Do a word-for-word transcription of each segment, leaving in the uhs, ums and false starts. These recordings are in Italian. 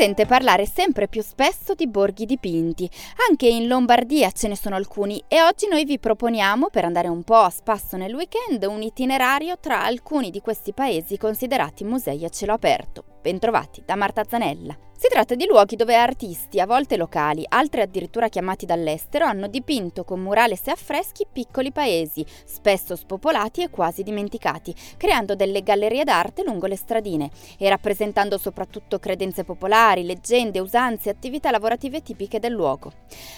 sente parlare sempre più spesso di borghi dipinti. Anche in Lombardia ce ne sono alcuni e oggi noi vi proponiamo, per andare un po' a spasso nel weekend, un itinerario tra alcuni di questi paesi considerati musei a cielo aperto. Bentrovati da Marta Zanella. Si tratta di luoghi dove artisti, a volte locali, altri addirittura chiamati dall'estero, hanno dipinto con murales e affreschi piccoli paesi, spesso spopolati e quasi dimenticati, creando delle gallerie d'arte lungo le stradine e rappresentando soprattutto credenze popolari, leggende, usanze e attività lavorative tipiche del luogo.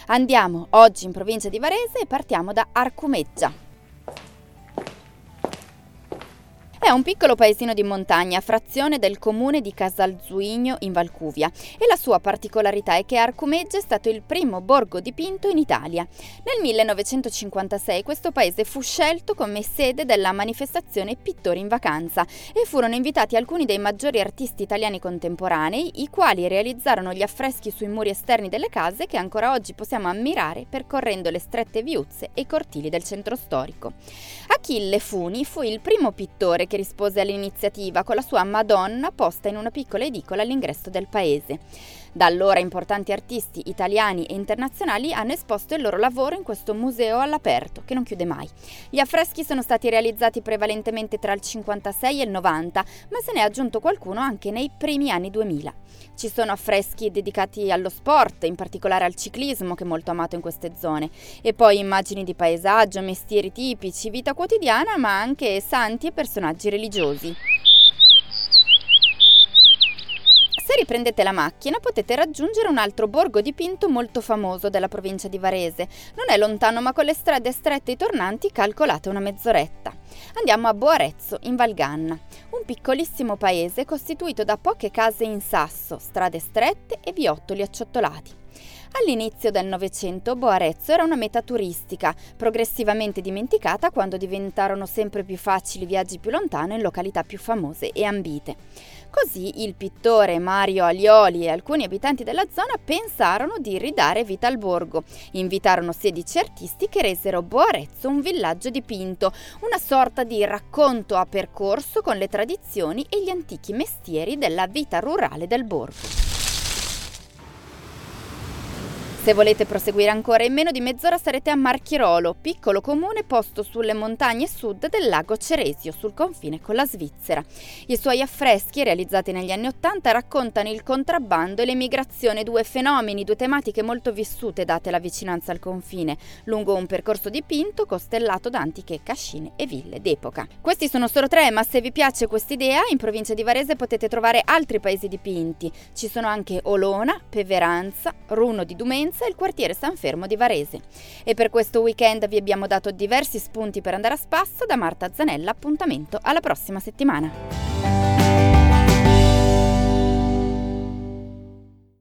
Andiamo oggi in provincia di Varese e partiamo da Arcumeggia. È un piccolo paesino di montagna, frazione del comune di Casalzuigno in Valcuvia, e la sua particolarità è che Arcumeggia è stato il primo borgo dipinto in Italia. Nel millenovecentocinquantasei questo paese fu scelto come sede della manifestazione Pittori in vacanza e furono invitati alcuni dei maggiori artisti italiani contemporanei, i quali realizzarono gli affreschi sui muri esterni delle case che ancora oggi possiamo ammirare percorrendo le strette viuzze e i cortili del centro storico. Achille Funi fu il primo pittore che che rispose all'iniziativa con la sua Madonna posta in una piccola edicola all'ingresso del paese. Da allora importanti artisti italiani e internazionali hanno esposto il loro lavoro in questo museo all'aperto, che non chiude mai. Gli affreschi sono stati realizzati prevalentemente tra il cinquantasei e il novanta, ma se ne è aggiunto qualcuno anche nei primi anni duemila. Ci sono affreschi dedicati allo sport, in particolare al ciclismo, che è molto amato in queste zone, e poi immagini di paesaggio, mestieri tipici, vita quotidiana, ma anche santi e personaggi religiosi. Se riprendete la macchina potete raggiungere un altro borgo dipinto molto famoso della provincia di Varese. Non è lontano, ma con le strade strette e tornanti calcolate una mezz'oretta. Andiamo a Boarezzo, in Valganna, un piccolissimo paese costituito da poche case in sasso, strade strette e viottoli acciottolati. All'inizio del Novecento Boarezzo era una meta turistica, progressivamente dimenticata quando diventarono sempre più facili viaggi più lontano in località più famose e ambite. Così il pittore Mario Alioli e alcuni abitanti della zona pensarono di ridare vita al borgo. Invitarono sedici artisti che resero Boarezzo un villaggio dipinto, una sorta di racconto a percorso con le tradizioni e gli antichi mestieri della vita rurale del borgo. Se volete proseguire ancora, in meno di mezz'ora sarete a Marchirolo, piccolo comune posto sulle montagne sud del lago Ceresio, sul confine con la Svizzera. I suoi affreschi, realizzati negli anni Ottanta, raccontano il contrabbando e l'emigrazione, due fenomeni, due tematiche molto vissute date la vicinanza al confine, lungo un percorso dipinto costellato da antiche cascine e ville d'epoca. Questi sono solo tre, ma se vi piace quest'idea, in provincia di Varese potete trovare altri paesi dipinti. Ci sono anche Olona, Peveranza, Runo di Dumenza e il quartiere San Fermo di Varese. E per questo weekend vi abbiamo dato diversi spunti per andare a spasso. Da Marta Zanella, appuntamento alla prossima settimana.